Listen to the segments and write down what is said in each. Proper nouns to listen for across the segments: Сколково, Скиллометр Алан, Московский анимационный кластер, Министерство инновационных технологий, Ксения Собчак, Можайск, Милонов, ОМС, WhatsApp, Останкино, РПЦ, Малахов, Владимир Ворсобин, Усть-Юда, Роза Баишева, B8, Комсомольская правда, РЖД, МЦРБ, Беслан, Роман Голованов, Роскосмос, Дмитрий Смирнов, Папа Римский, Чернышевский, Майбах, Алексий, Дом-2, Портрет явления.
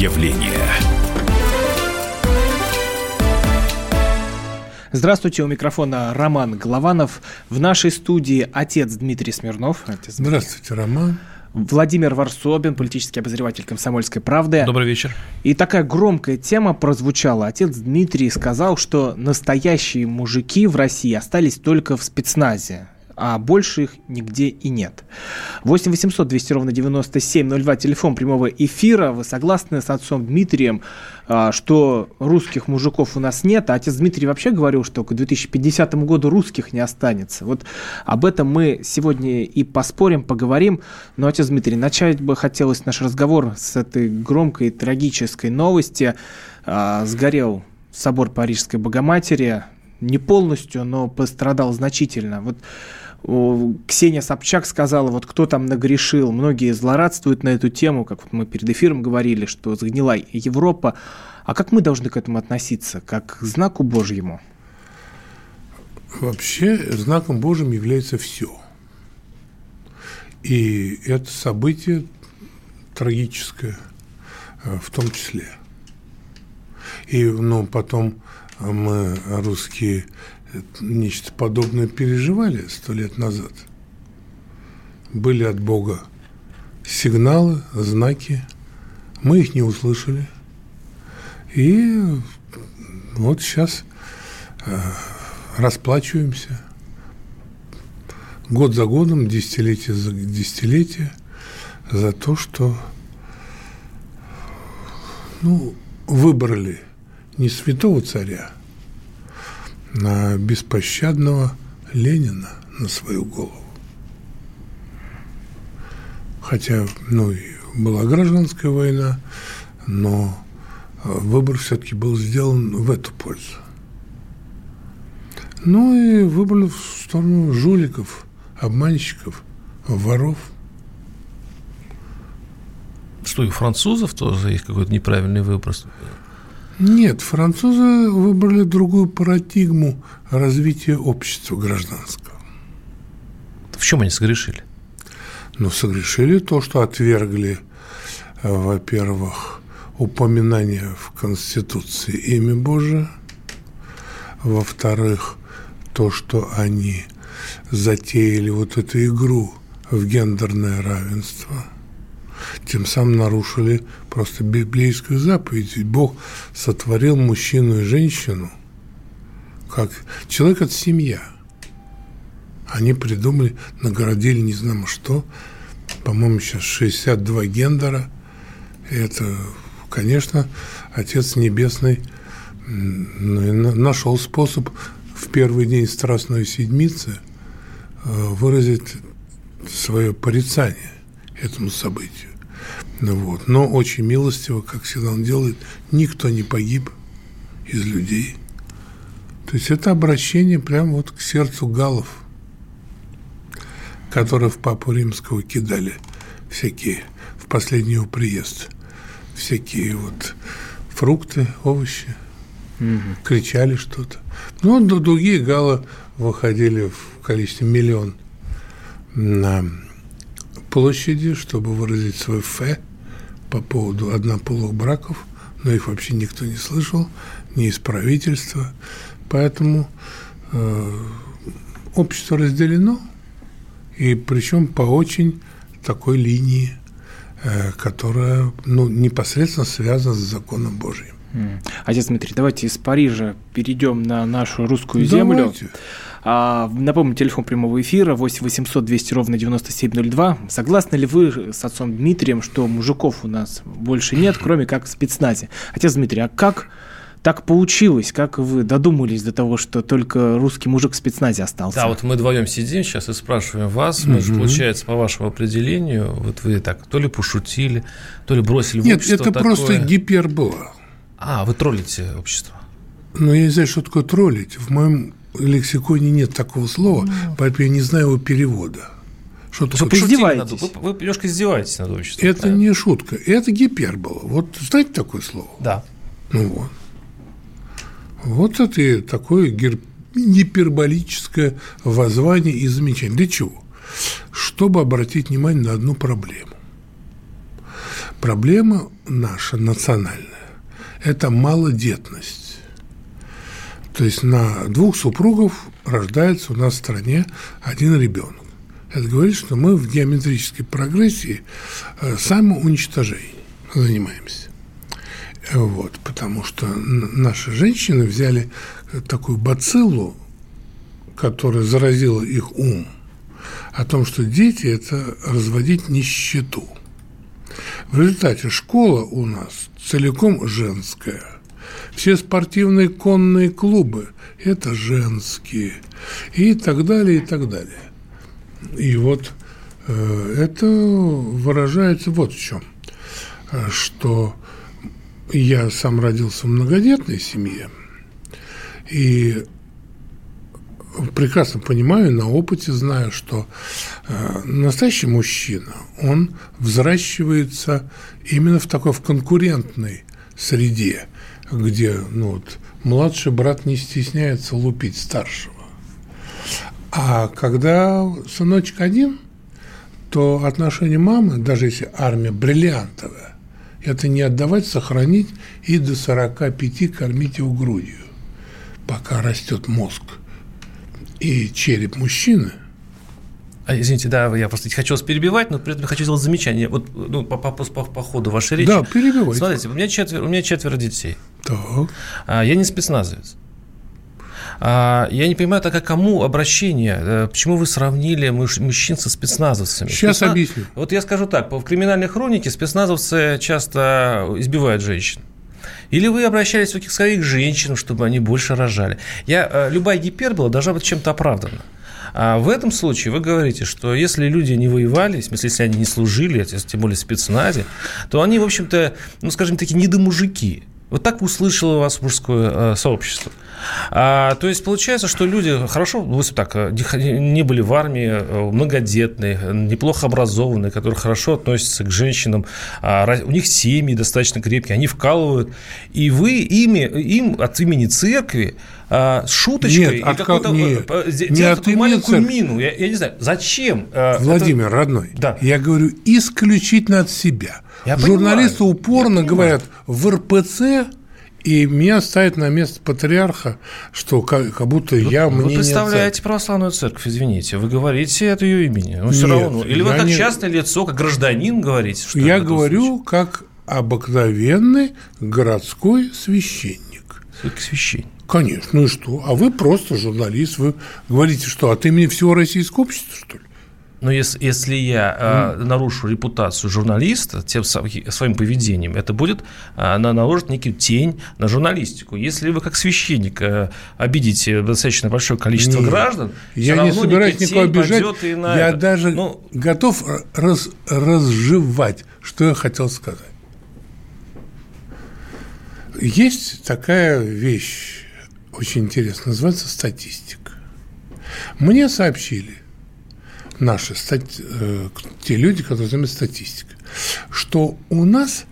явления. Здравствуйте, у микрофона Роман Голованов. В нашей студии отец Дмитрий Смирнов. Здравствуйте, Роман. Владимир Ворсобин, политический обозреватель «Комсомольской правды». Добрый вечер. И такая громкая тема прозвучала. Отец Дмитрий сказал, что настоящие мужики в России остались только в спецназе, а больше их нигде и нет. 8 800 200 ровно 9702, телефон прямого эфира. Вы согласны с отцом Дмитрием, что русских мужиков у нас нет? А отец Дмитрий вообще говорил, что к 2050 году русских не останется. Вот об этом мы сегодня и поспорим, поговорим. Но, отец Дмитрий, начать бы хотелось наш разговор с этой громкой, трагической новости. Сгорел собор Парижской Богоматери. Не полностью, но пострадал значительно. Вот Ксения Собчак сказала, вот кто там нагрешил. Многие злорадствуют на эту тему, как вот мы перед эфиром говорили, что сгнила Европа. А как мы должны к этому относиться? Как к знаку Божьему? Вообще, знаком Божьим является все. И это событие трагическое в том числе. И потом мы, русские, нечто подобное переживали 100 лет назад. Были от Бога сигналы, знаки. Мы их не услышали. И вот сейчас расплачиваемся. Год за годом, десятилетие за десятилетие за то, что выбрали не святого царя, а беспощадного Ленина на свою голову. Хотя, и была гражданская война, но выбор все-таки был сделан в эту пользу. И выбрали в сторону жуликов, обманщиков, воров. Что, и у французов тоже есть какой-то неправильный выбор? Нет, французы выбрали другую парадигму развития общества гражданского. В чем они согрешили? Согрешили то, что отвергли, во-первых, упоминание в Конституции имя Божие, во-вторых, то, что они затеяли вот эту игру в гендерное равенство. Тем самым нарушили просто библейскую заповедь. Ведь Бог сотворил мужчину и женщину, как человек – это семья. Они придумали, нагородили не знаю что. По-моему, сейчас 62 гендера. И это, конечно, Отец Небесный нашел способ в первый день Страстной Седмицы выразить свое порицание этому событию. Но очень милостиво, как всегда он делает, никто не погиб из людей. То есть это обращение прямо вот к сердцу галлов, которые в Папу Римского кидали всякие, в последний его приезд, всякие фрукты, овощи, кричали что-то. Другие галлы выходили в количестве 1 миллион на площади, чтобы выразить свой фэ по поводу однополых браков, но их вообще никто не слышал, ни из правительства. Поэтому общество разделено, и причем по очень такой линии, которая непосредственно связана с законом Божьим. Отец Дмитрий, давайте из Парижа перейдем на нашу русскую землю. Напомню, телефон прямого эфира 8 800 200 ровно 9702. Согласны ли вы с отцом Дмитрием, что мужиков у нас больше нет, кроме как в спецназе? Отец Дмитрий, а как так получилось? Как вы додумались до того, что только русский мужик в спецназе остался? Да, вот мы вдвоем сидим сейчас и спрашиваем вас. Мы же, получается, по вашему определению, вот вы так то ли пошутили, то ли бросили в общество. Нет, это такое... просто гипербола. А, вы троллите общество. Я не знаю, что такое троллить. В моем лексиконе нет такого слова, поэтому я не знаю его перевода. Что вы издеваетесь. Вы немножко издеваетесь над обществом. Это не шутка, это гипербола. Знаете такое слово? Да. Вот это и такое гиперболическое воззвание и замечание. Для чего? Чтобы обратить внимание на одну проблему. Проблема наша национальная – это малодетность. То есть на двух супругов рождается у нас в стране один ребенок. Это говорит, что мы в геометрической прогрессии самоуничтожением занимаемся. Вот, потому что наши женщины взяли такую бациллу, которая заразила их ум, о том, что дети – это разводить нищету. В результате школа у нас целиком женская. Все спортивные конные клубы – это женские. И так далее, и так далее. И вот это выражается вот в чем, что я сам родился в многодетной семье и прекрасно понимаю, на опыте знаю, что настоящий мужчина, он взращивается именно в такой конкурентной среде, где младший брат не стесняется лупить старшего. А когда сыночек один, то отношение мамы, даже если армия бриллиантовая, это не отдавать, сохранить и до 45 кормить его грудью, пока растет мозг и череп мужчины. Извините, да, я просто хочу вас перебивать, но при этом хочу сделать замечание. Вот по ходу вашей речи. Да, перебивайте. Смотрите, у меня четверо детей. Так. Я не спецназовец. Я не понимаю, так кому обращение? Почему вы сравнили мужчин со спецназовцами? Сейчас объясню. Вот я скажу так. В криминальной хронике спецназовцы часто избивают женщин. Или вы обращались скорее к женщинам, чтобы они больше рожали. Любая гипербола должна быть чем-то оправдана. А в этом случае вы говорите, что если люди не воевали, в смысле, если они не служили, тем более в спецназе, то они, в общем-то, скажем таки, недомужики. Вот так услышало вас мужское сообщество. То есть получается, что люди хорошо, не были в армии, многодетные, неплохо образованные, которые хорошо относятся к женщинам, у них семьи достаточно крепкие, они вкалывают, и вы им от имени церкви с шуточкой и какую-то маленькую мину. Я не знаю, зачем? Владимир, родной, да. Я говорю исключительно от себя. Журналисты упорно говорят в РПЦ. И меня ставят на место патриарха, что как будто вы представляете православную церковь, извините, вы говорите от ее имени, все равно. Или вы как частное лицо, как гражданин говорите? Что я говорю как обыкновенный городской священник. Как священник? Конечно, ну и что? А вы просто журналист, вы говорите, что от имени всего российского общества, что ли? Но если я нарушу репутацию журналиста тем своим поведением, это будет наложит некий тень на журналистику. Если вы как священник обидите достаточно большое количество граждан, я не собираюсь никого обижать. Я даже готов разжевать, что я хотел сказать. Есть такая вещь, очень интересная, называется статистика. Мне сообщили наши те люди, которые занимаются статистикой, что у нас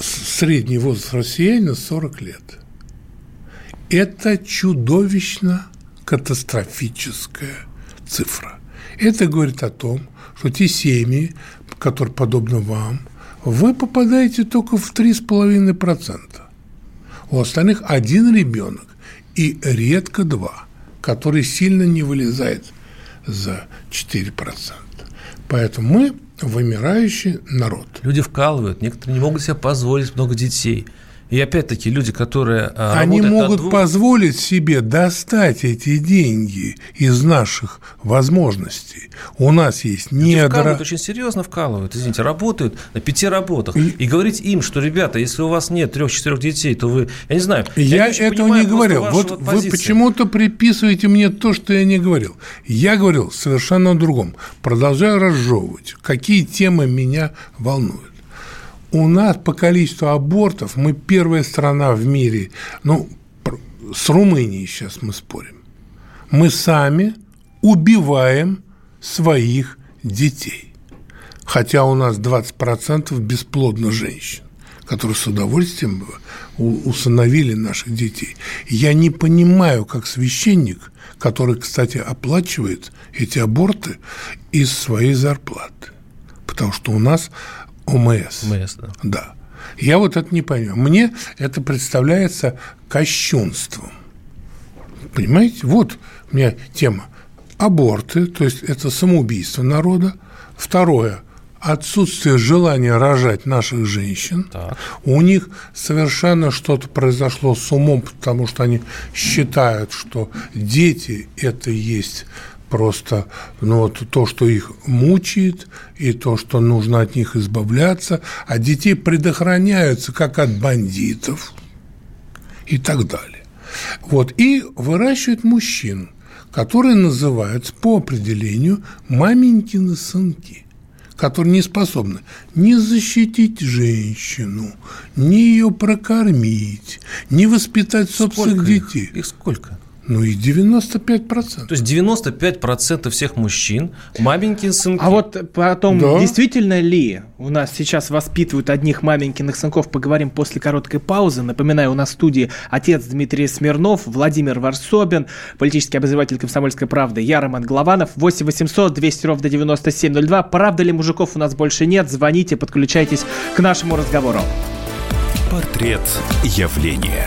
средний возраст россиянина 40 лет. Это чудовищно катастрофическая цифра. Это говорит о том, что те семьи, которые подобны вам, вы попадаете только в 3,5%. У остальных один ребенок и редко два, который сильно не вылезает за 4%. Поэтому мы вымирающий народ. Люди вкалывают, некоторые не могут себе позволить много детей. И опять-таки люди, которые они могут позволить себе достать эти деньги из наших возможностей. У нас есть недра. Вкалывают, очень серьезно вкалывают, извините, работают на 5 работах. И говорить им, что, ребята, если у вас нет 3-4 детей, то вы, я не знаю. Я этого не говорил. Вот вы почему-то приписываете мне то, что я не говорил. Я говорил совершенно о другом. Продолжаю разжевывать, какие темы меня волнуют. У нас по количеству абортов мы первая страна в мире, с Румынией сейчас мы спорим. Мы сами убиваем своих детей, хотя у нас 20% бесплодно женщин, которые с удовольствием усыновили наших детей. Я не понимаю, как священник, который, кстати, оплачивает эти аборты из своей зарплаты, потому что у нас ОМС. ОМС, да. Да. Я вот это не понимаю. Мне это представляется кощунством. Понимаете? Вот у меня тема. Аборты, то есть это самоубийство народа. Второе. Отсутствие желания рожать наших женщин. Так. У них совершенно что-то произошло с умом, потому что они считают, что дети – это есть просто вот то, что их мучает, и то, что нужно от них избавляться. А детей предохраняются как от бандитов и так далее. Вот. И выращивают мужчин, которые называются по определению маменькины сынки, которые не способны ни защитить женщину, ни ее прокормить, ни воспитать собственных детей. Их сколько? Ну, их 95%. То есть 95% всех мужчин маменькины сынки. А вот потом, да, действительно ли у нас сейчас воспитывают одних маменькиных сынков, поговорим после короткой паузы. Напоминаю, у нас в студии отец Дмитрий Смирнов, Владимир Ворсобин, политический обозреватель «Комсомольской правды», я, Роман Голованов, 8-800-200-97-02. Правда ли мужиков у нас больше нет? Звоните, подключайтесь к нашему разговору. Портрет явления.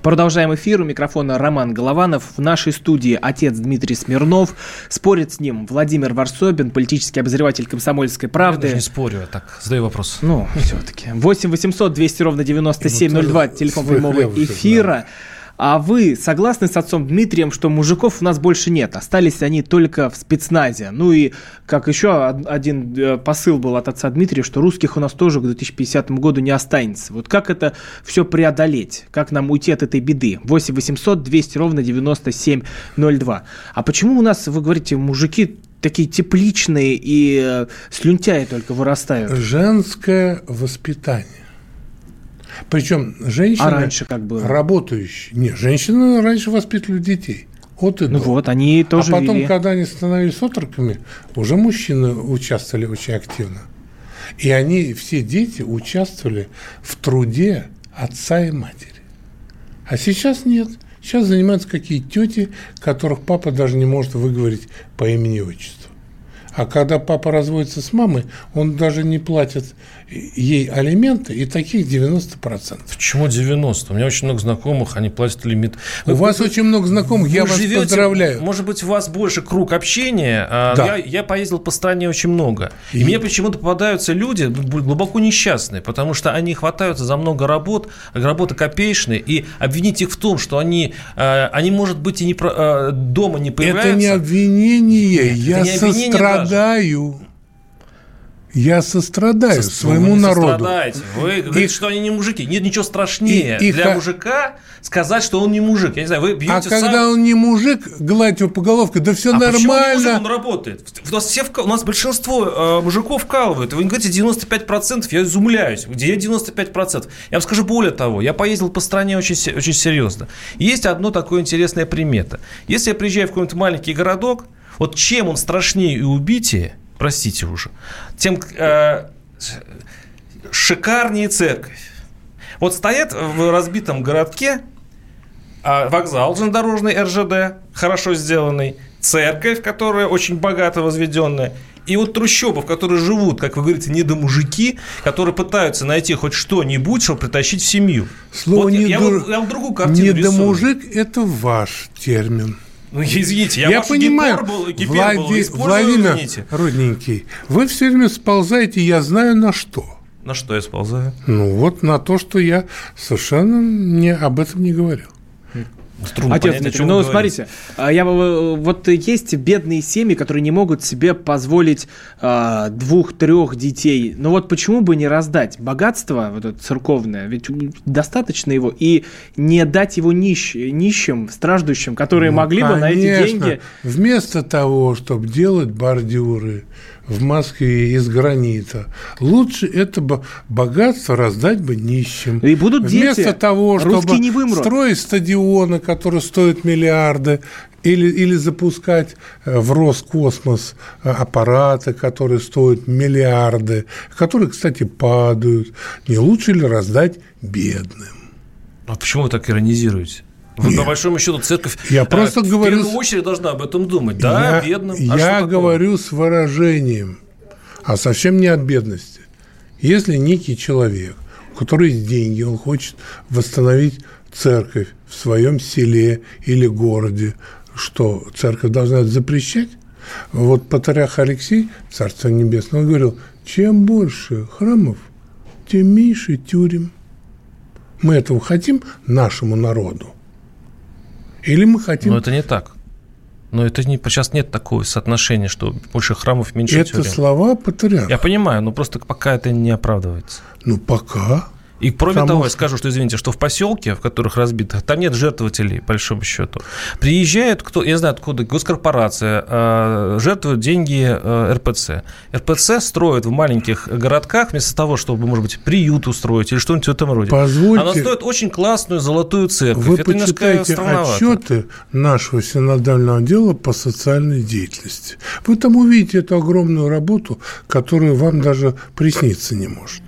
Продолжаем эфир. У микрофона Роман Голованов. В нашей студии отец Дмитрий Смирнов. Спорит с ним Владимир Ворсобин, политический обозреватель «Комсомольской правды». Я не спорю, а так задаю вопрос. Ну, все-таки. 8-800-200-97-02, телефон прямого эфира. А вы согласны с отцом Дмитрием, что мужиков у нас больше нет? Остались они только в спецназе. Ну и как еще один посыл был от отца Дмитрия, что русских у нас тоже к 2050 году не останется. Вот как это все преодолеть? Как нам уйти от этой беды? 8-800-200-97-02. А почему у нас, вы говорите, мужики такие тепличные и слюнтяи только вырастают? Женское воспитание. Причем женщины, раньше как было? Работающие. Нет, женщины раньше воспитывали детей. От и до. Вот, они тоже а потом, вели. Когда они становились отроками, уже мужчины участвовали очень активно. И они, все дети, участвовали в труде отца и матери. А сейчас нет. Сейчас занимаются какие-то тети, которых папа даже не может выговорить по имени и отчеству. А когда папа разводится с мамой, он даже не платит ей алименты, и таких 90%. Почему 90? У меня очень много знакомых, они платят лимит. У вас очень много знакомых, я вас поздравляю. Может быть, у вас больше круг общения. Да. Я поездил по стране очень много. И мне почему-то попадаются люди глубоко несчастные, потому что они хватаются за много работ, работы копеечные, и обвинить их в том, что они может быть, и не дома не появляются. Это не обвинение, я сострадаю. Я сострадаю своему народу. Вы говорите, что они не мужики. Нет ничего страшнее для мужика сказать, что он не мужик. Я не знаю, вы бьете когда он не мужик, гладь его по головке, да все нормально. Почему он работает? У нас большинство мужиков вкалывают. Вы говорите 95%, я изумляюсь. Где 95%? Я вам скажу более того. Я поездил по стране очень, очень серьезно. Есть одно такое интересное примета. Если я приезжаю в какой-нибудь маленький городок, вот чем он страшнее и убитие, простите уже, тем шикарнее церковь. Вот стоят в разбитом городке вокзал железнодорожный РЖД, хорошо сделанный, церковь, которая очень богато возведенная, и вот трущобы, в которых живут, как вы говорите, недомужики, которые пытаются найти хоть что-нибудь, чтобы притащить в семью. Слово вот я вам другую картину рисую. Недомужик – это ваш термин. Ну, извините, я понимаю, Владимир, родненький, вы все время сползаете, я знаю, на что. На что я сползаю? Ну, вот на то, что я совершенно об этом не говорил. Трудно отец понять, Дмитрий, ну смотрите, вот есть бедные семьи, которые не могут себе позволить 2-3 детей. Но вот почему бы не раздать богатство вот это церковное, ведь достаточно его, и не дать его нищим, страждущим, которые могли бы на эти деньги... Вместо того, чтобы делать бордюры в Москве из гранита, лучше это богатство раздать бы нищим. И будут дети. Вместо того, чтобы строить стадионы, которые стоят миллиарды, или запускать в Роскосмос аппараты, которые стоят миллиарды, которые, кстати, падают, не лучше ли раздать бедным? А почему вы так иронизируете? Вот по большому счету церковь в первую очередь должна об этом думать. Да, бедным. Я говорю с выражением, а совсем не от бедности. Если некий человек, у которого есть деньги, он хочет восстановить церковь в своем селе или городе, что церковь должна это запрещать? Вот патриарх Алексий, царство небесное, он говорил, чем больше храмов, тем меньше тюрем. Мы этого хотим нашему народу. Или мы хотим... Но это не так. Но это не... сейчас нет такого соотношения, что больше храмов, меньше тюрем. Это слова патриарха. Я понимаю, но просто пока это не оправдывается. Ну, пока. И кроме того, я скажу, что, извините, что в поселке, в которых разбито, там нет жертвователей, по большому счету. Приезжает, кто, я знаю откуда, госкорпорация, жертвует деньги РПЦ. РПЦ строит в маленьких городках, вместо того, чтобы, может быть, приют устроить или что-нибудь в этом роде. Позвольте, она стоит очень классную золотую церковь. Вы почитайте отчеты нашего синодального отдела по социальной деятельности. Вы там увидите эту огромную работу, которую вам даже присниться не может.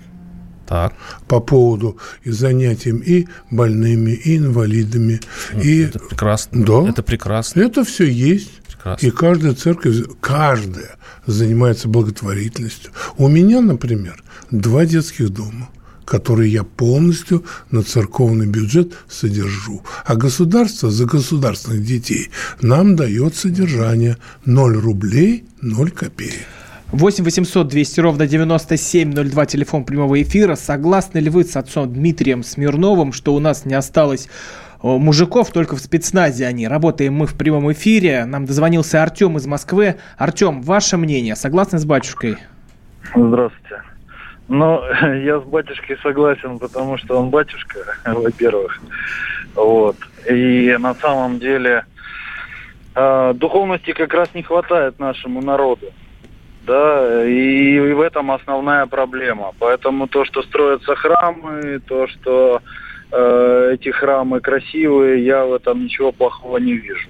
Так. По поводу и занятиям и больными, и инвалидами. И... Это прекрасно. Да. Это прекрасно. Это все есть. Прекрасно. И каждая церковь, каждая занимается благотворительностью. У меня, например, 2 детских дома, которые я полностью на церковный бюджет содержу. А государство за государственных детей нам дает содержание 0 рублей, 0 копеек. 8-800-200-97-02, телефон прямого эфира. Согласны ли вы с отцом Дмитрием Смирновым, что у нас не осталось мужиков, только в спецназе они? Работаем мы в прямом эфире. Нам дозвонился Артем из Москвы. Артем, ваше мнение? Согласны с батюшкой? Здравствуйте. Ну, я с батюшкой согласен, потому что он батюшка, во-первых. Вот. И на самом деле духовности как раз не хватает нашему народу. Да, и в этом основная проблема. Поэтому то, что строятся храмы, то, что эти храмы красивые, я в этом ничего плохого не вижу.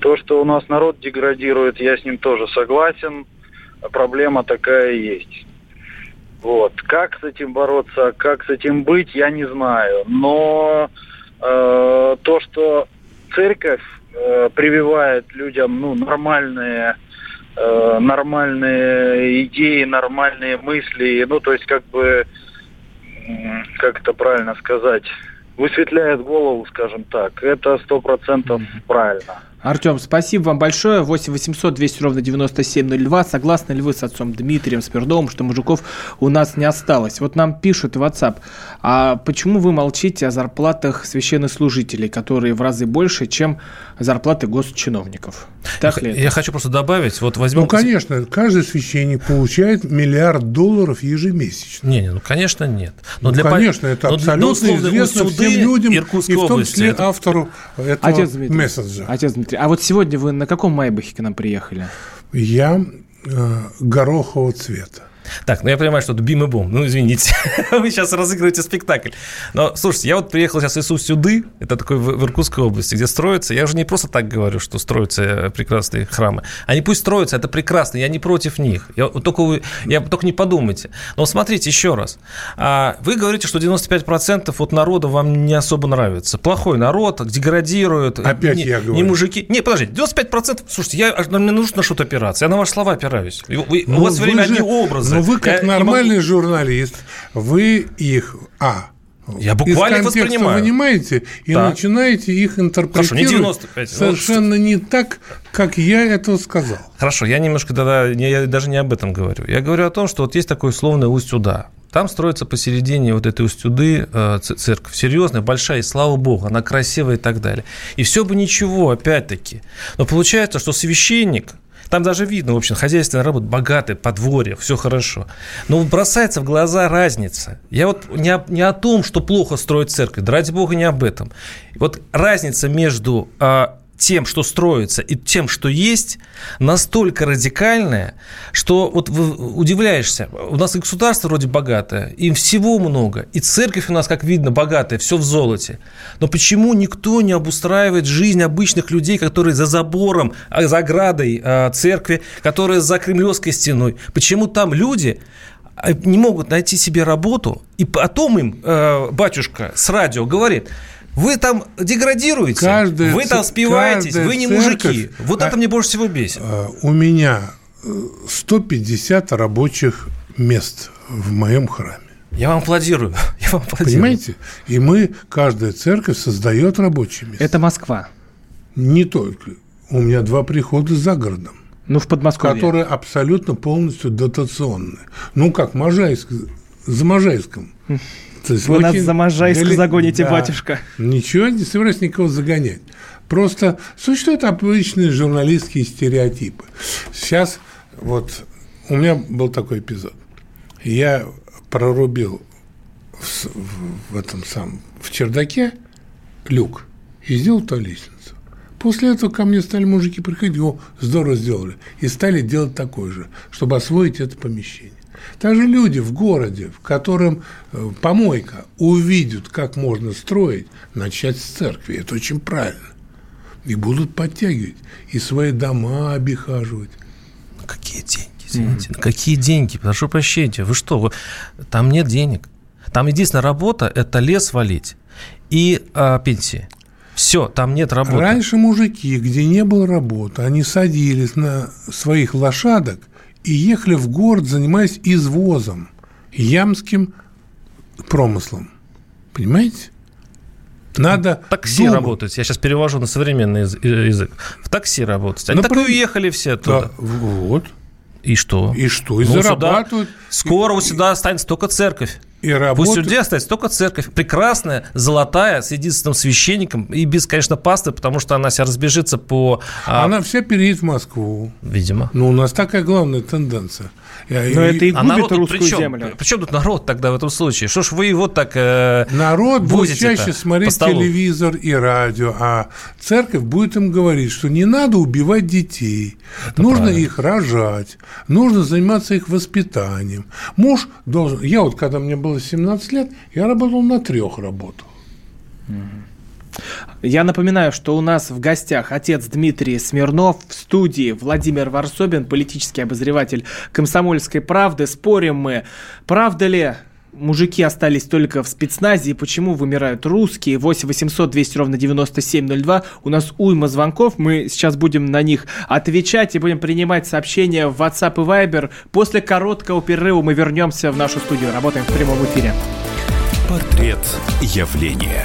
То, что у нас народ деградирует, я с ним тоже согласен. Проблема такая есть. Вот. Как с этим бороться, как с этим быть, я не знаю. Но то, что церковь прививает людям нормальные идеи, нормальные мысли, ну, то есть, как бы, как это правильно сказать, высветляет голову, скажем так. Это 100% правильно. Артем, спасибо вам большое. 8-800-200-97-02. Согласны ли вы с отцом Дмитрием Смирновым, что мужиков у нас не осталось? Вот нам пишут в WhatsApp, а почему вы молчите о зарплатах священнослужителей, которые в разы больше, чем зарплаты госчиновников? Так ли? Я хочу просто добавить. Вот возьмем... Ну, конечно, каждый священник получает $1 миллиард ежемесячно. Ну, конечно, нет. Но для... конечно, это абсолютно известно всем людям, Иркутской и в том числе области, автору этого месседжа. Отец Дмитрий, а вот сегодня вы на каком майбахе к нам приехали? Я горохового цвета. Так, я понимаю, что это бим и бом. Извините, вы сейчас разыгрываете спектакль. Но, слушайте, я вот приехал сейчас из Усть-Юды, это такой в Иркутской области, где строятся, я уже не просто так говорю, что строятся прекрасные храмы. Они пусть строятся, это прекрасно, я не против них. Только не подумайте. Но смотрите еще раз. Вы говорите, что 95% от народа вам не особо нравится. Плохой народ, деградирует. Опять я говорю. Не мужики. Не, подождите, 95%, слушайте, мне нужно на что-то опираться, я на ваши слова опираюсь. У вас время одни образы. Вы как нормальный журналист, вы их Я буквально воспринимаю. Вынимаете и начинаете их интерпретировать совершенно не так, как я это сказал. Хорошо, я немножко тогда, я даже не об этом говорю. Я говорю о том, что вот есть такое условное Усть-Уда. Там строится посередине вот этой Усть-Уды церковь. Серьезная, большая, и слава богу, она красивая и так далее. И все бы ничего, опять-таки. Но получается, что священник... Там даже видно, в общем, хозяйственная работа, богатая, подворье, все хорошо. Но бросается в глаза разница. Я вот не о том, что плохо строить церковь, да ради бога, не об этом. Вот разница между тем, что строится, и тем, что есть, настолько радикальная, что вот удивляешься. У нас и государство вроде богатое, им всего много, и церковь у нас, как видно, богатая, все в золоте. Но почему никто не обустраивает жизнь обычных людей, которые за забором, за оградой церкви, которые за кремлевской стеной? Почему там люди не могут найти себе работу, и потом им батюшка с радио говорит: вы там деградируете, вы там спиваетесь, вы не церковь, мужики. Вот это мне больше всего бесит. У меня 150 рабочих мест в моем храме. Я вам аплодирую. Понимаете? И каждая церковь создает рабочие места. Это Москва. Не только. У меня 2 прихода за городом. Ну, в Подмосковье. Которые абсолютно полностью дотационные. Ну, как Можайск, за Можайском. То есть вы нас за Можайск загоните, батюшка. Ничего, не собираюсь никого загонять. Просто существуют обычные журналистские стереотипы. Сейчас вот у меня был такой эпизод. Я прорубил в чердаке люк и сделал туда лестницу. После этого ко мне стали мужики приходить, его здорово сделали, и стали делать такое же, чтобы освоить это помещение. Даже люди в городе, в котором помойка, увидят, как можно строить, начать с церкви. Это очень правильно. И будут подтягивать, и свои дома обихаживать. Какие деньги, извините. Какие деньги? Прошу прощения. Вы что? Там нет денег. Там единственная работа – это лес валить и пенсии. Все, там нет работы. Раньше мужики, где не было работы, они садились на своих лошадок и ехали в город, занимаясь извозом, ямским промыслом. Понимаете? Надо в такси работать. Я сейчас перевожу на современный язык. В такси работать. Они так и уехали все оттуда. Да, вот. И что? И что? И зарабатывают. Скоро у себя останется только церковь. И пусть у людей остается только церковь. Прекрасная, золотая, с единственным священником. И без, конечно, пасты, потому что она вся разбежится по... Она вся переедет в Москву. Видимо. Но у нас такая главная тенденция. Но это и губит русскую землю. Причем тут народ тогда в этом случае? Что ж вы его так народ будет чаще смотреть телевизор и радио, а церковь будет им говорить, что не надо убивать детей. Это нужно правильно. Их рожать. Нужно заниматься их воспитанием. Муж должен... Я вот, когда мне было 17 лет, я работал на 3 работах. Я напоминаю, что у нас в гостях отец Дмитрий Смирнов, в студии Владимир Ворсобин, политический обозреватель «Комсомольской правды». Спорим мы, правда ли мужики остались только в спецназе и почему вымирают русские? 8 800 200 ровно 9702. У нас уйма звонков, мы сейчас будем на них отвечать и будем принимать сообщения в WhatsApp и Viber. После короткого перерыва мы вернемся в нашу студию, работаем в прямом эфире. Портрет явления.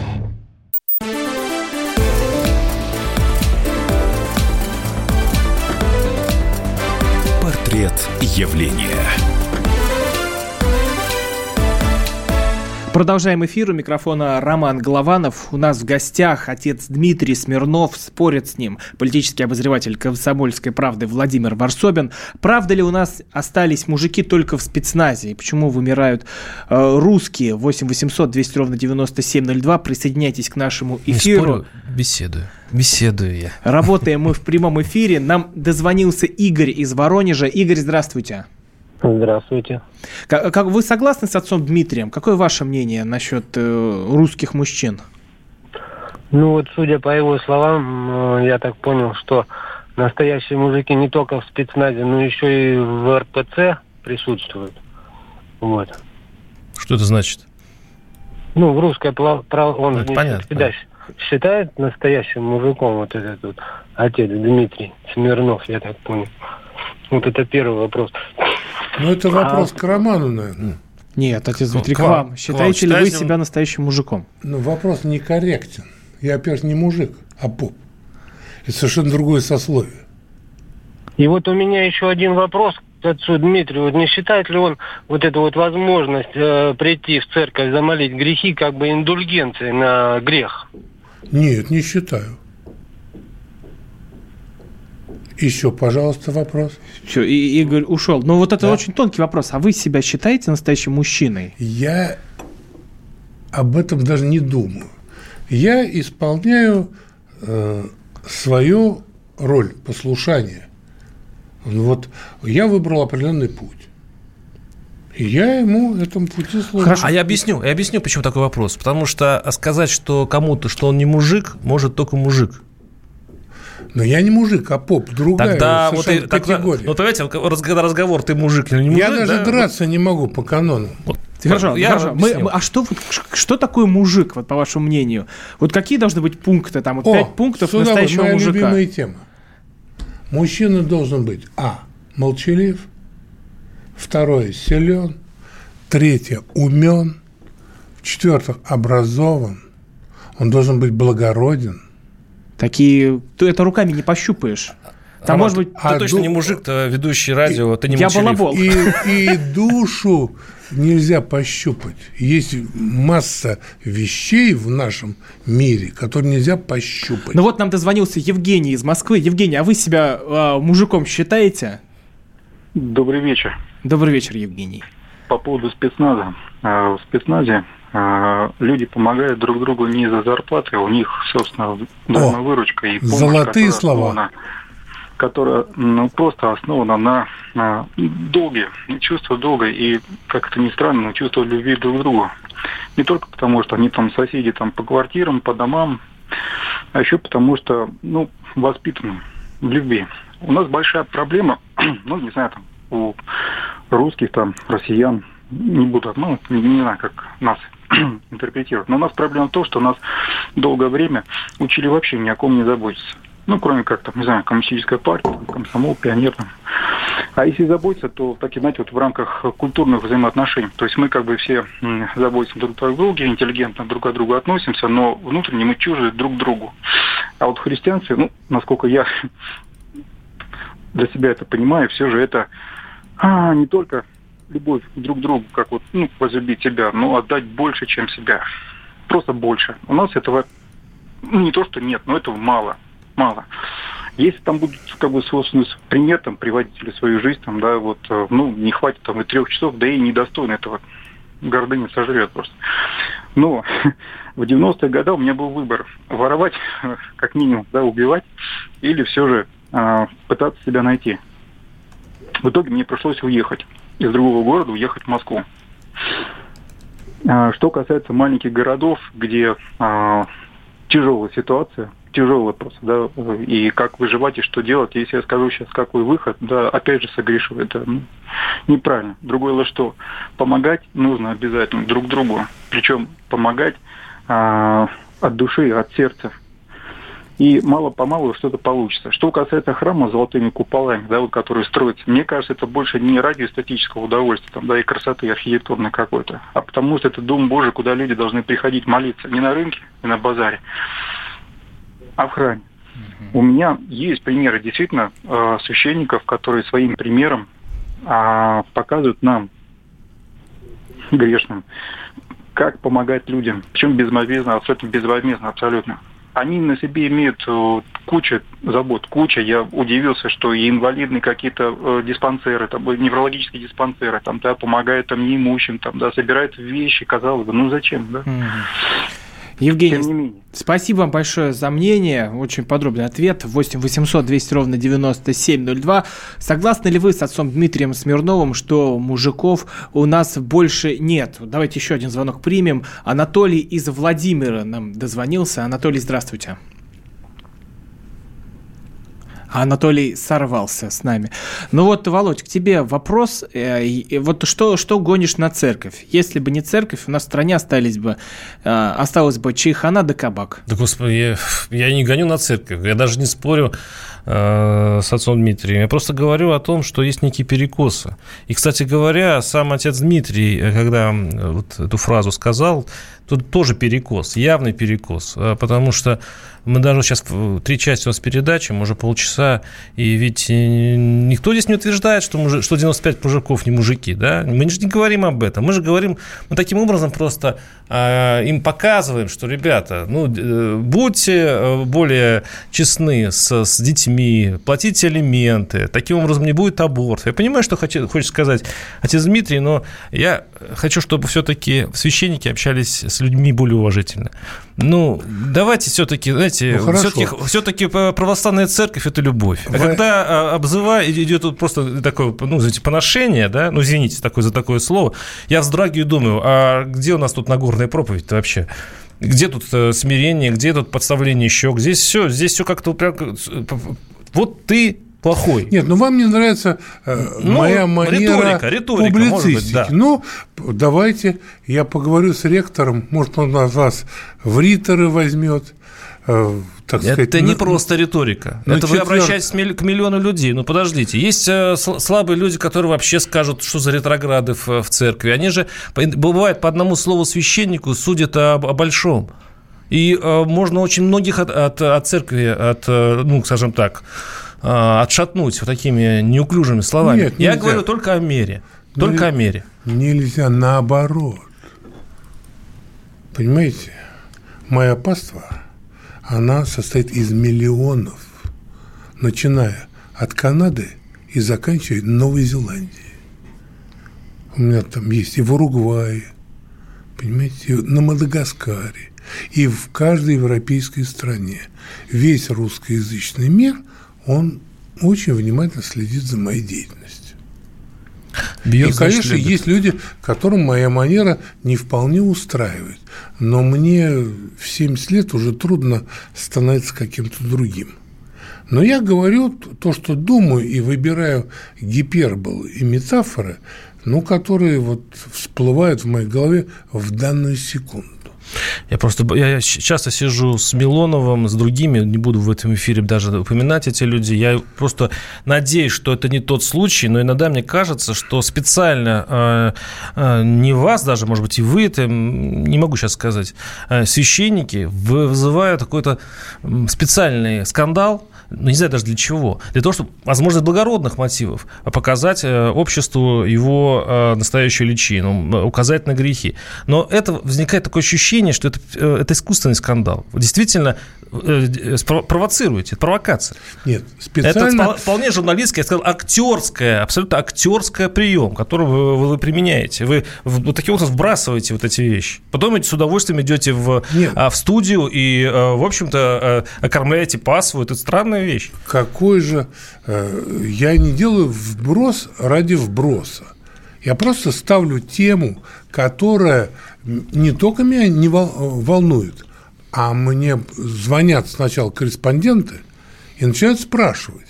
Портрет явления. Продолжаем эфир. У микрофона Роман Голованов. У нас в гостях отец Дмитрий Смирнов. Спорит с ним политический обозреватель «Комсомольской правды» Владимир Ворсобин. Правда ли у нас остались мужики только в спецназе? И почему вымирают русские? 8 800 200 ровно 9702. Присоединяйтесь к нашему эфиру. Не спорю, беседую. Беседую я. Работаем мы в прямом эфире. Нам дозвонился Игорь из Воронежа. Игорь, здравствуйте. Здравствуйте. Как вы согласны с отцом Дмитрием? Какое ваше мнение насчет русских мужчин? Ну вот, судя по его словам, я так понял, что настоящие мужики не только в спецназе, но еще и в РПЦ присутствуют. Вот. Что это значит? Ну, в русской православии он же всегда считает настоящим мужиком вот этот вот отец Дмитрий Смирнов, я так понял. Вот это первый вопрос. Ну, это вопрос к Роману, наверное. Нет, отец Дмитрий, к вам. Считаете ли вы себя настоящим мужиком? Ну, вопрос некорректен. Я, во-первых, не мужик, а поп. Это совершенно другое сословие. И вот у меня еще один вопрос к отцу Дмитрию. Вот не считает ли он вот эту вот возможность прийти в церковь, замолить грехи, как бы индульгенцией на грех? Нет, не считаю. Еще, пожалуйста, вопрос. Все, и Игорь ушел. Но вот это очень тонкий вопрос. А вы себя считаете настоящим мужчиной? Я об этом даже не думаю. Я исполняю свою роль послушания. Вот я выбрал определенный путь. И я ему этому пути служу. Хорошо, а я объясню, почему такой вопрос. Потому что сказать, что кому-то, что он не мужик, может только мужик. Но я не мужик, а поп, другая совершенно категория. Ну, понимаете, разговор, ты мужик или не мужик. Я даже драться не могу по канону. Вот. Хорошо, а что такое мужик, вот, по вашему мнению? Вот какие должны быть пункты, там, вот 5 пунктов настоящего мужика? Это моя любимая тема. Мужчина должен быть, молчалив, второе, силен, третье, умен, четвертое, образован, он должен быть благороден. Такие, ты это руками не пощупаешь. Там, может быть, ты точно не мужик, ты ведущий радио, ты не мучерив. И душу нельзя пощупать. Есть масса вещей в нашем мире, которые нельзя пощупать. Ну вот нам дозвонился Евгений из Москвы. Евгений, а вы себя мужиком считаете? Добрый вечер. Добрый вечер, Евгений. По поводу спецназа. В спецназе люди помогают друг другу не из-за зарплаты, у них, собственно, выручка и помощь. Золотые слова. Которая просто основана на долге, чувство долга и, как это ни странно, но чувство любви друг к другу. Не только потому, что они там соседи там, по квартирам, по домам, а еще потому, что воспитаны в любви. У нас большая проблема, не знаю, там, у русских, там, россиян, не буду, не знаю, как нас интерпретировать. Но у нас проблема в том, что нас долгое время учили вообще ни о ком не заботиться. Кроме как, там, не знаю, коммунистическая партия, комсомол, пионер. А если заботиться, то, так и, знаете, в рамках культурных взаимоотношений. То есть мы как бы все заботимся друг о друге, интеллигентно друг к другу относимся, но внутренне мы чужие друг другу. А вот христианцы, насколько я для себя это понимаю, все же это не только любовь друг к другу, как вот, возлюбить себя, но отдать больше, чем себя. Просто больше. У нас этого не то, что нет, но этого мало. Если там будут, как бы, собственно, пример, там, приводители свою жизнь, там, да, вот, не хватит, там, и 3 часов, да и недостойно этого. Гордыня сожрет просто. Но в 90-е годы у меня был выбор. Воровать, как минимум, да, убивать, или все же пытаться себя найти. В итоге мне пришлось уехать. Из другого города уехать в Москву. Что касается маленьких городов, где тяжелая ситуация, тяжелая просто, да, и как выживать, и что делать, если я скажу сейчас, какой выход, да, опять же согрешу, это неправильно. Другое что, помогать нужно обязательно друг другу, причем помогать от души, от сердца. И мало-помалу что-то получится. Что касается храма с золотыми куполами, да, вот, которые строятся, мне кажется, это больше не ради эстетического удовольствия, там, да, и красоты архитектурной какой-то, а потому что это Дом Божий, куда люди должны приходить молиться. Не на рынке, не на базаре, а в храме. Угу. У меня есть примеры, действительно, священников, которые своим примером показывают нам, грешным, как помогать людям. Причем безвозмездно абсолютно. Они на себе имеют кучу забот, куча. Я удивился, что и инвалидные какие-то диспансеры, там, неврологические диспансеры, там, да, помогают там неимущим, там, да, собирают вещи, казалось бы, зачем, да? Евгений, спасибо вам большое за мнение. Очень подробный ответ. 8 800 200 ровно 97 02. Согласны ли вы с отцом Дмитрием Смирновым, что мужиков у нас больше нет? Давайте еще один звонок примем. Анатолий из Владимира нам дозвонился. Анатолий, здравствуйте. Анатолий сорвался с нами. Ну вот, Володь, к тебе вопрос. Вот что гонишь на церковь? Если бы не церковь, у нас в стране осталась бы чайхана да кабак. Да, господи, я не гоню на церковь. Я даже не спорю с отцом Дмитрием. Я просто говорю о том, что есть некие перекосы. И, кстати говоря, сам отец Дмитрий, когда вот эту фразу сказал, тут тоже перекос, явный перекос, потому что мы даже сейчас 3 части у нас передачи, уже полчаса, и ведь никто здесь не утверждает, что 95 мужиков не мужики, да? Мы же не говорим об этом, мы же говорим, мы таким образом просто им показываем, что, ребята, будьте более честны с детьми, платите алименты, таким образом не будет аборт. Я понимаю, что хочет сказать отец Дмитрий, но я хочу, чтобы все-таки священники общались с людьми более уважительно. Давайте все-таки, знаете, все-таки православная церковь – это любовь. А когда обзыва идет просто такое, знаете, поношение, да, извините за такое слово, я вздрагиваю и думаю, а где у нас тут Нагорная проповедь-то вообще? Где тут смирение, где тут подставление щек? Здесь все как-то прям... Вот ты... плохой. Нет, вам не нравится моя манера публицистики. Да. Давайте я поговорю с ректором, может, он вас в риторы возьмет. Это не просто риторика. Это вы обращаетесь к миллиону людей. Подождите. Есть слабые люди, которые вообще скажут, что за ретрограды в церкви. Они же, бывает, по одному слову священнику судят о большом. И можно очень многих от церкви, скажем так, отшатнуть вот такими неуклюжими словами. Нет, я говорю только о мере. Только о мере. Нельзя наоборот. Понимаете, моя паства, она состоит из миллионов, начиная от Канады и заканчивая Новой Зеландией. У меня там есть и в Уругвае, понимаете, и на Мадагаскаре, и в каждой европейской стране. Весь русскоязычный мир – он очень внимательно следит за моей деятельностью. И, конечно, есть люди, которым моя манера не вполне устраивает, но мне в 70 лет уже трудно становиться каким-то другим. Но я говорю то, что думаю, и выбираю гиперболы и метафоры, которые всплывают в моей голове в данную секунду. Я часто сижу с Милоновым, с другими, не буду в этом эфире даже упоминать эти люди. Я просто надеюсь, что это не тот случай, но иногда мне кажется, что специально не вас даже, может быть, и вы это, не могу сейчас сказать, священники вызывают какой-то специальный скандал, не знаю даже для чего, для того, чтобы, возможно, из благородных мотивов показать обществу его настоящую личину, указать на грехи. Но это возникает такое ощущение, что это искусственный скандал. Действительно, провоцируете, провокация. Нет, специально... Это вполне журналистская, я сказал, актерская, абсолютно актерская прием, который вы применяете. Вы таким образом вбрасываете эти вещи. Потом с удовольствием идете в студию и, в общем-то, окормляете пасву. Это странная вещь. Какой же... Я не делаю вброс ради вброса. Я просто ставлю тему, которая не только меня не волнует, а мне звонят сначала корреспонденты и начинают спрашивать.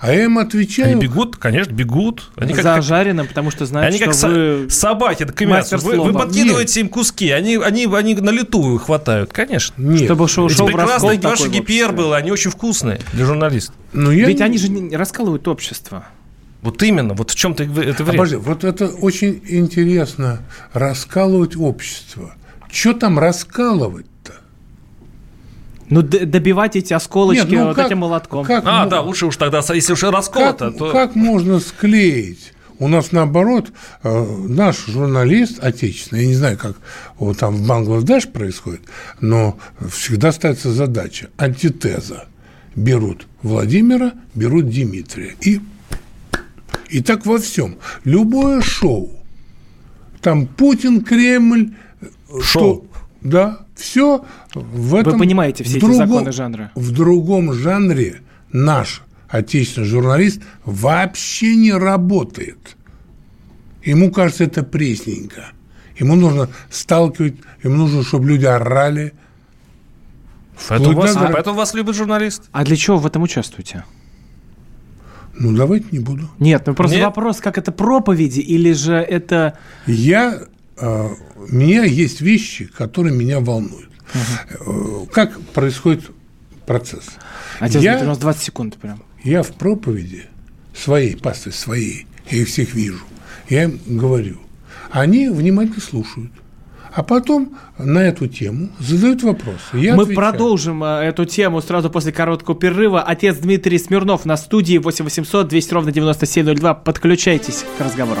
А я им отвечаю... Они бегут, конечно, бегут. Они как зажарены, потому что знают, они что как вы... собаки, это мясо. Вы подкидываете им куски, они на лету хватают, конечно. Нет. Чтобы шоу прекрасные ваши гиперболы, они очень вкусные для журналистов. Ведь они же не раскалывают общество. Вот именно, в чем ты это время. Обожди, это очень интересно, раскалывать общество. Что там раскалывать-то? Добивать эти осколочки этим молотком. Лучше уж тогда, если уж расколото, то... Как можно склеить? У нас, наоборот, наш журналист отечественный, я не знаю, как там в Бангладеш происходит, но всегда ставится задача, антитеза. Берут Владимира, берут Дмитрия И так во всем. Любое шоу. Там Путин, Кремль. Шоу. Да. Все в этом. Вы понимаете все эти законы жанра? В другом жанре наш отечественный журналист вообще не работает. Ему кажется это пресненько. Ему нужно сталкивать, ему нужно, чтобы люди орали. Поэтому вас любит журналист. А для чего вы в этом участвуете? Ну, давайте не буду. Нет, ну просто вопрос, как это проповеди или же это... У меня есть вещи, которые меня волнуют. Угу. Как происходит процесс? Отец, у нас 20 секунд прям. Я в проповеди своей, пасты своей, я их всех вижу, я им говорю. Они внимательно слушают. А потом на эту тему задают вопрос. Мы продолжим эту тему сразу после короткого перерыва. Отец Дмитрий Смирнов на студии 8800 200 ровно 9702. Подключайтесь к разговору.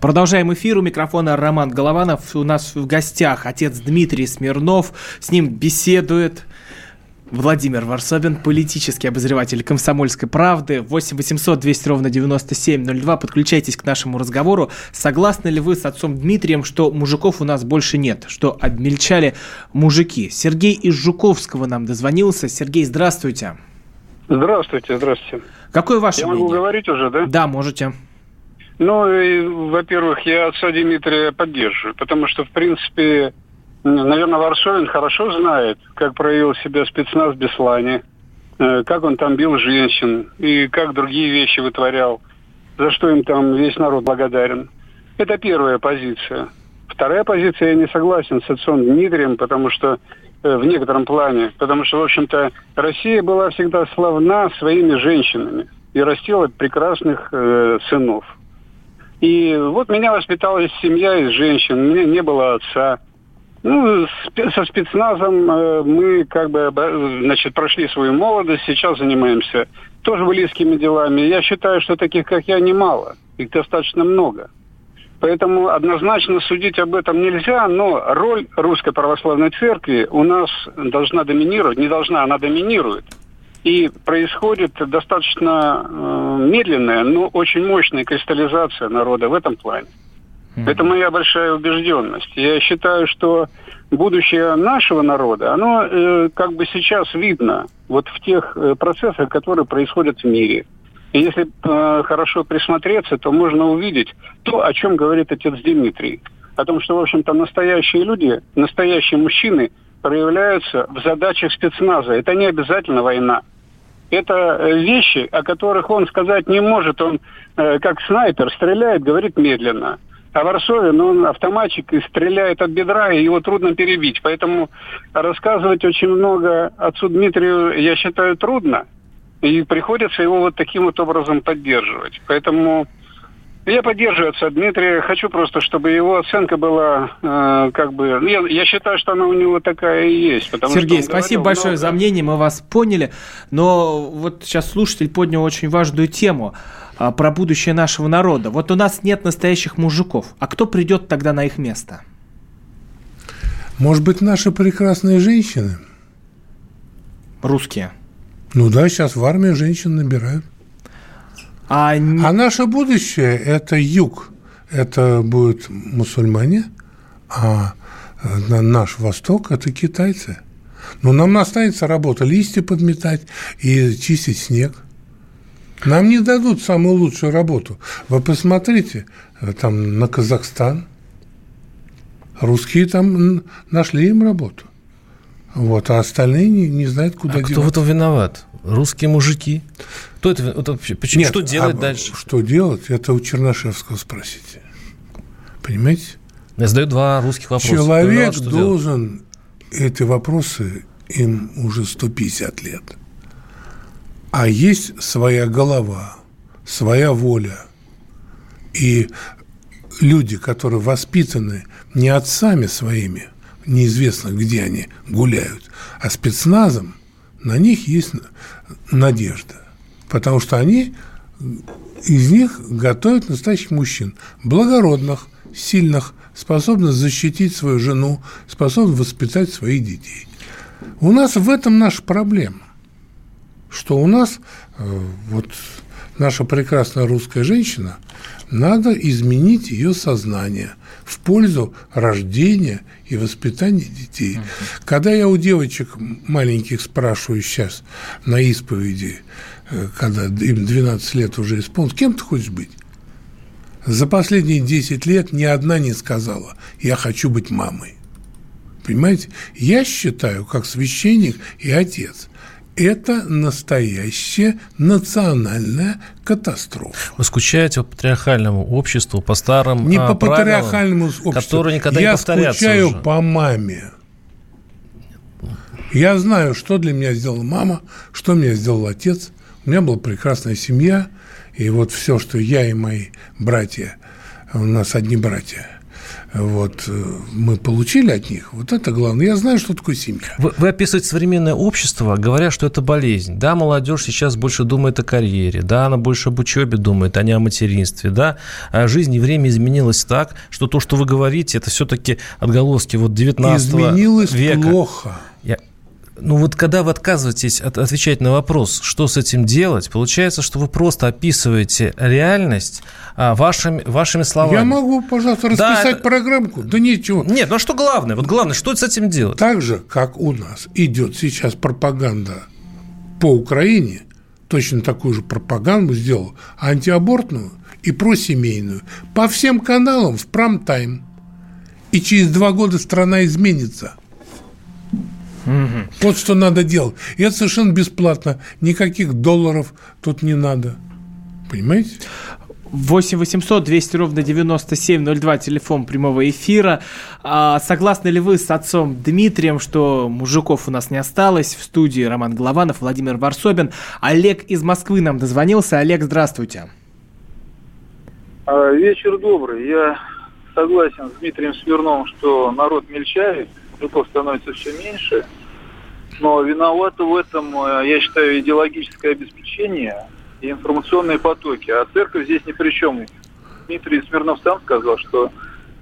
Продолжаем эфир. У микрофона Роман Голованов. У нас в гостях отец Дмитрий Смирнов. С ним беседует Владимир Ворсобин, политический обозреватель «Комсомольской правды». 8 800 200 ровно 9702. Подключайтесь к нашему разговору. Согласны ли вы с отцом Дмитрием, что мужиков у нас больше нет, что обмельчали мужики? Сергей из Жуковского нам дозвонился. Сергей, здравствуйте. Здравствуйте, здравствуйте. Какое ваше мнение? Я могу говорить уже, да? Да, можете. Ну, во-первых, я отца Дмитрия поддерживаю, потому что, в принципе... Наверное, Ворсобин хорошо знает, как проявил себя спецназ в Беслане, как он там бил женщин и как другие вещи вытворял, за что им там весь народ благодарен. Это первая позиция. Вторая позиция, я не согласен с отцом Дмитрием, потому что в некотором плане, потому что, в общем-то, Россия была всегда славна своими женщинами и растила прекрасных сынов. И вот меня воспитала семья из женщин, у меня не было отца. Ну, со спецназом мы как бы, значит, прошли свою молодость, сейчас занимаемся тоже близкими делами. Я считаю, что таких, как я, немало, их достаточно много. Поэтому однозначно судить об этом нельзя, но роль Русской Православной Церкви у нас должна доминировать, не должна, она доминирует. И происходит достаточно медленная, но очень мощная кристаллизация народа в этом плане. Это моя большая убежденность. Я считаю, что будущее нашего народа, оно как бы сейчас видно вот в тех процессах, которые происходят в мире. И если хорошо присмотреться, то можно увидеть то, о чем говорит отец Дмитрий. О том, что, в общем-то, настоящие люди, настоящие мужчины проявляются в задачах спецназа. Это не обязательно война. Это вещи, о которых он сказать не может. Он как снайпер стреляет, говорит медленно. А Ворсобин, он автоматчик и стреляет от бедра, и его трудно перебить. Поэтому рассказывать очень много отцу Дмитрию, я считаю, трудно. И приходится его вот таким вот образом поддерживать. Поэтому я поддерживаю отца Дмитрия. Хочу просто, чтобы его оценка была как бы... Я считаю, что она у него такая и есть. Сергей, спасибо большое за мнение, мы вас поняли. Но вот сейчас слушатель поднял очень важную тему. Про будущее нашего народа. Вот у нас нет настоящих мужиков. А кто придет тогда на их место? Может быть, наши прекрасные женщины? Русские. Ну да, сейчас в армии женщин набирают. А наше будущее – это юг. Это будут мусульмане, а наш восток – это китайцы. Но нам останется работа листья подметать и чистить снег. Нам не дадут самую лучшую работу. Вы посмотрите там на Казахстан. Русские там нашли им работу. Вот, а остальные не знают, куда деваться. Кто в этом виноват? Русские мужики? Кто это вообще? Почему? Нет, что делать дальше? Что делать? Это у Чернышевского спросите. Понимаете? Я задаю два русских вопроса. Человек должен эти вопросы, им уже 150 лет. А есть своя голова, своя воля. И люди, которые воспитаны не отцами своими, неизвестно, где они гуляют, а спецназом, на них есть надежда. Потому что они из них готовят настоящих мужчин, благородных, сильных, способных защитить свою жену, способных воспитать своих детей. У нас в этом наша проблема, что у нас вот наша прекрасная русская женщина, надо изменить ее сознание в пользу рождения и воспитания детей. Uh-huh. Когда я у девочек маленьких спрашиваю сейчас на исповеди, когда им 12 лет уже исполнилось, кем ты хочешь быть? За последние 10 лет ни одна не сказала: я хочу быть мамой. Понимаете? Я считаю, как священник и отец, это настоящая национальная катастрофа. Вы скучаете по патриархальному обществу, по старым не по правилам, патриархальному обществу, которые никогда не повторятся. Я скучаю уже по маме. Я знаю, что для меня сделала мама, что мне сделал отец. У меня была прекрасная семья, и вот все, что я и мои братья, у нас одни братья, вот, мы получили от них, вот это главное. Я знаю, что такое семья. Вы описываете современное общество, говоря, что это болезнь. Да, молодежь сейчас больше думает о карьере, да, она больше об учебе думает, а не о материнстве, да. А жизнь и время изменилось так, что то, что вы говорите, это все-таки отголоски вот 19 века. Изменилось плохо. Ну вот когда вы отказываетесь отвечать на вопрос, что с этим делать, получается, что вы просто описываете реальность вашими словами. Я могу, пожалуйста, расписать программку? Да ничего. Нет, ну а что главное? Вот главное, что с этим делать? Так же, как у нас идет сейчас пропаганда по Украине, точно такую же пропаганду сделал, антиабортную и просемейную, по всем каналам в прайм-тайм. И через 2 года страна изменится. Угу. Вот что надо делать. И это совершенно бесплатно. Никаких долларов тут не надо. Понимаете? 8-800-200-97-02, телефон прямого эфира. Согласны ли вы с отцом Дмитрием, что мужиков у нас не осталось? В студии Роман Голованов, Владимир Ворсобин. Олег из Москвы нам дозвонился. Олег, здравствуйте. Вечер добрый. Я согласен с Дмитрием Смирновым, что народ мельчает. Жуков становится все меньше, но виновато в этом, я считаю, идеологическое обеспечение и информационные потоки. А церковь здесь ни при чем. Дмитрий Смирнов сам сказал, что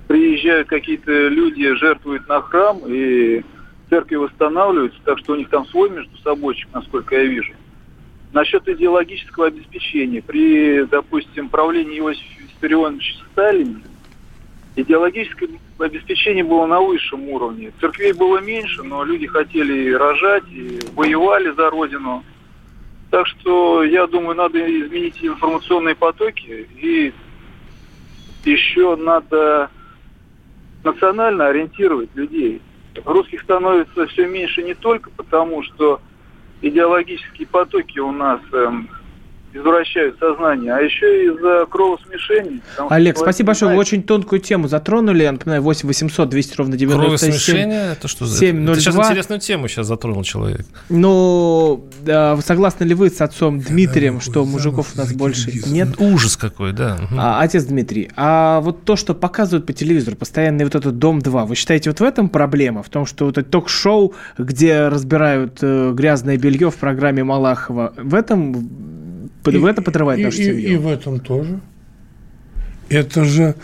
приезжают какие-то люди, жертвуют на храм, и церкви восстанавливаются, так что у них там свой между собойчик, насколько я вижу. Насчет идеологического обеспечения. При, допустим, правлении Иосифа Виссарионовича Сталина идеологическое обеспечение было на высшем уровне. Церквей было меньше, но люди хотели и рожать, и воевали за Родину. Так что, я думаю, надо изменить информационные потоки. И еще надо национально ориентировать людей. Русских становится все меньше не только потому, что идеологические потоки у нас извращают сознание, а еще и из-за кровосмешения. Олег, спасибо большое, вы очень тонкую тему затронули, я напоминаю, 8-800-200-97-02. Кровосмешение, это что за... Это сейчас интересную тему сейчас затронул человек. Ну, согласны ли вы с отцом Дмитрием, что мужиков у нас больше нет? Ужас какой, да. Отец Дмитрий, а вот то, что показывают по телевизору, постоянный вот этот «Дом-2», вы считаете, вот в этом проблема? В том, что вот это ток-шоу, где разбирают грязное белье в программе Малахова, в этом... В это подрывает нашу семью. И в этом тоже. Это же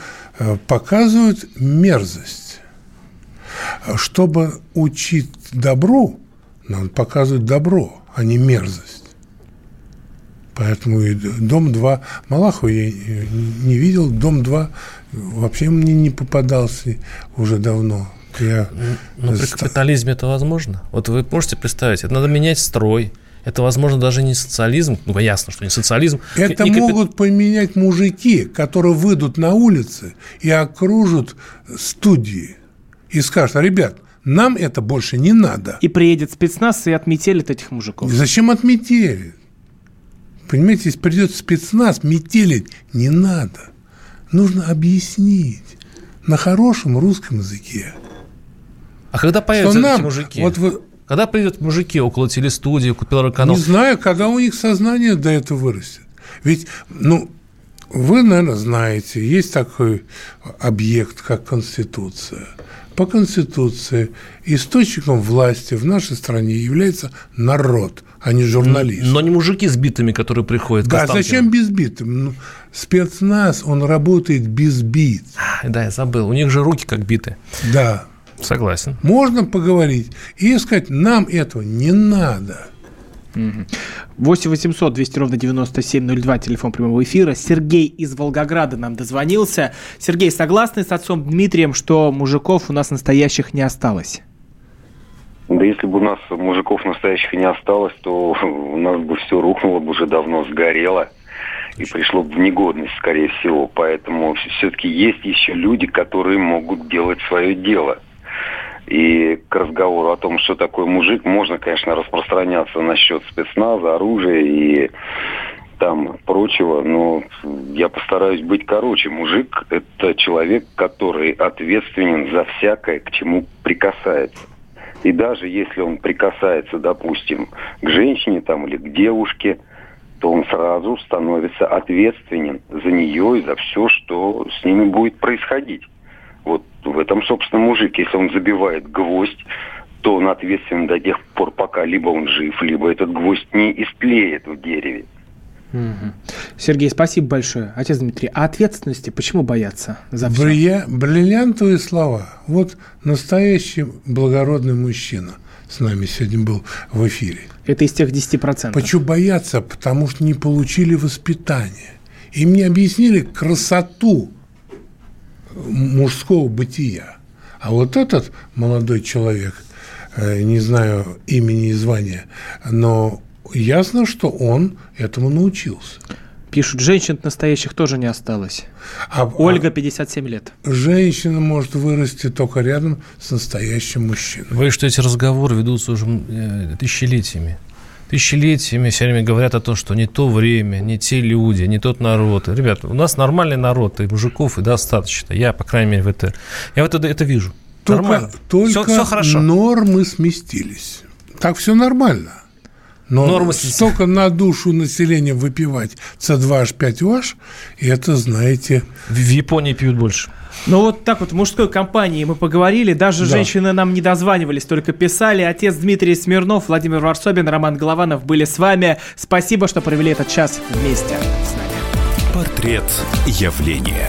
показывает мерзость. Чтобы учить добру, нам показывают добро, а не мерзость. Поэтому и «Дом-2». Малахова я не видел. «Дом-2» вообще мне не попадался уже давно. Но при капитализме это возможно? Вот вы можете представить, это надо менять строй. Это, возможно, даже не социализм. Ну, ясно, что не социализм. Это могут поменять мужики, которые выйдут на улицы и окружат студии. И скажут: ребят, Нам это больше не надо. И приедет спецназ и отметелит этих мужиков. Зачем отметелит? Понимаете, если придет спецназ, метелить не надо. Нужно объяснить на хорошем русском языке. А когда появятся эти мужики? Вот вы... Когда придут мужики около телестудии, около канала? Не знаю, когда у них сознание до этого вырастет. Ведь, вы, наверное, знаете, есть такой объект, как Конституция. По Конституции источником власти в нашей стране является народ, а не журналисты. Но не мужики с битами, которые приходят к Останкину. Да, зачем без битым? Спецназ, он работает без бит. Да, я забыл. У них же руки как биты. Да. Согласен. Можно поговорить и сказать, нам этого не надо. 8-800-200-97-02, телефон прямого эфира. Сергей из Волгограда нам дозвонился. Сергей, согласны с отцом Дмитрием, что мужиков у нас настоящих не осталось? Да если бы у нас мужиков настоящих не осталось, то у нас бы все рухнуло бы уже давно, сгорело. И пришло бы в негодность, скорее всего. Поэтому все-таки есть еще люди, которые могут делать свое дело. И к разговору о том, что такое мужик, можно, конечно, распространяться насчет спецназа, оружия и там прочего, но я постараюсь быть короче. Мужик – это человек, который ответственен за всякое, к чему прикасается. И даже если он прикасается, допустим, к женщине там, или к девушке, то он сразу становится ответственен за нее и за все, что с ними будет происходить. Вот в этом, собственно, мужик, если он забивает гвоздь, то он ответственен до тех пор, пока либо он жив, либо этот гвоздь не истлеет в дереве. Сергей, спасибо большое. Отец Дмитрий, а ответственности почему бояться за все? Бриллиантовые слова. Вот настоящий благородный мужчина с нами сегодня был в эфире. Это из тех 10%. Почему бояться? Потому что не получили воспитание. Им не объяснили красоту мужского бытия. А вот этот молодой человек, не знаю имени и звания, но ясно, что он этому научился. Пишут, женщин настоящих тоже не осталось. Ольга, 57 лет. Женщина может вырасти только рядом с настоящим мужчиной. Вы что, эти разговоры ведутся уже тысячелетиями. Тысячелетиями все время говорят о том, что не то время, не те люди, не тот народ. Ребята, у нас нормальный народ, и мужиков и достаточно. Я, по крайней мере, это вижу. Только все хорошо. Нормы сместились. Так все нормально. Но нормы столько на душу населения выпивать С2H5OH, и это, знаете... В Японии пьют больше. Ну, вот так вот в мужской компании мы поговорили. Даже женщины нам не дозванивались, только писали. Отец Дмитрий Смирнов, Владимир Ворсобин, Роман Голованов были с вами. Спасибо, что провели этот час вместе с нами. Портрет явления.